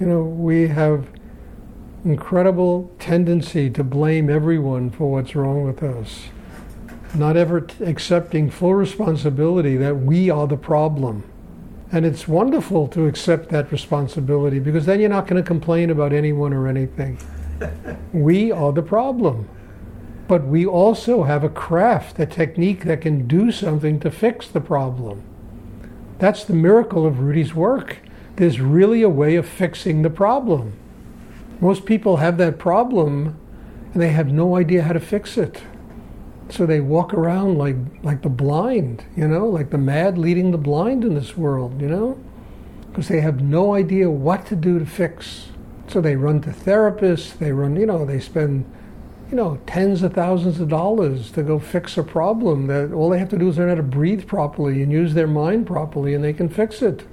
You know, we have incredible tendency to blame everyone for what's wrong with us, not ever accepting full responsibility that we are the problem. And it's wonderful to accept that responsibility, because then you're not going to complain about anyone or anything. We are the problem. But we also have a craft, a technique that can do something to fix the problem. That's the miracle of Rudy's work. There's really a way of fixing the problem. Most people have that problem and they have no idea how to fix it. So they walk around like the blind, you know, like the mad leading the blind in this world, you know, because they have no idea what to do to fix. So they run to therapists, they run, you know, they spend, you know, tens of thousands of dollars to go fix a problem that all they have to do is learn how to breathe properly and use their mind properly, and they can fix it.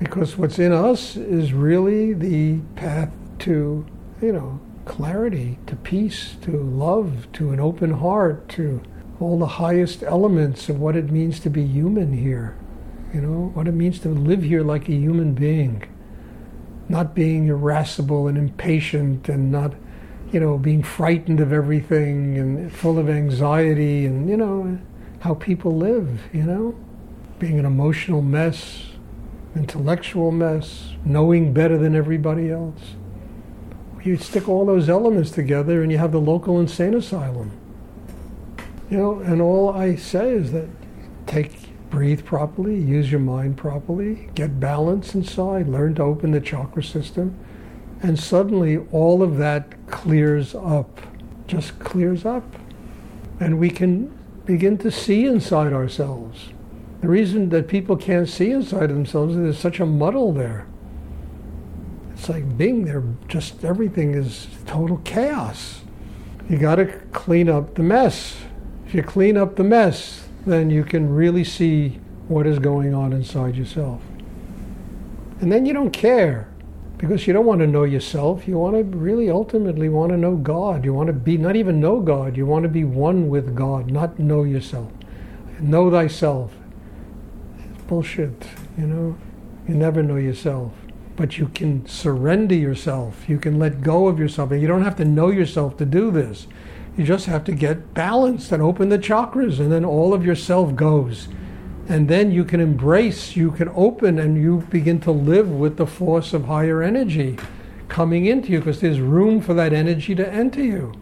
Because what's in us is really the path to, you know, clarity, to peace, to love, to an open heart, to all the highest elements of what it means to be human here. You know, what it means to live here like a human being. Not being irascible and impatient and not, you know, being frightened of everything and full of anxiety and, you know, how people live, you know. Being an emotional mess, intellectual mess, knowing better than everybody else. You stick all those elements together and you have the local insane asylum. You know, and all I say is that breathe properly, use your mind properly, get balance inside, learn to open the chakra system, and suddenly all of that clears up, just clears up. And we can begin to see inside ourselves. The reason that people can't see inside themselves is there's such a muddle there. It's like being there, just everything is total chaos. You got to clean up the mess. If you clean up the mess, then you can really see what is going on inside yourself. And then you don't care, because you don't want to know yourself. You want to really ultimately want to know God. You want to be, not even know God, you want to be one with God, not know yourself. Know thyself. It's bullshit, you know. You never know yourself. But you can surrender yourself. You can let go of yourself. And you don't have to know yourself to do this. You just have to get balanced and open the chakras, and then all of yourself goes. And then you can embrace, you can open, and you begin to live with the force of higher energy coming into you, because there's room for that energy to enter you.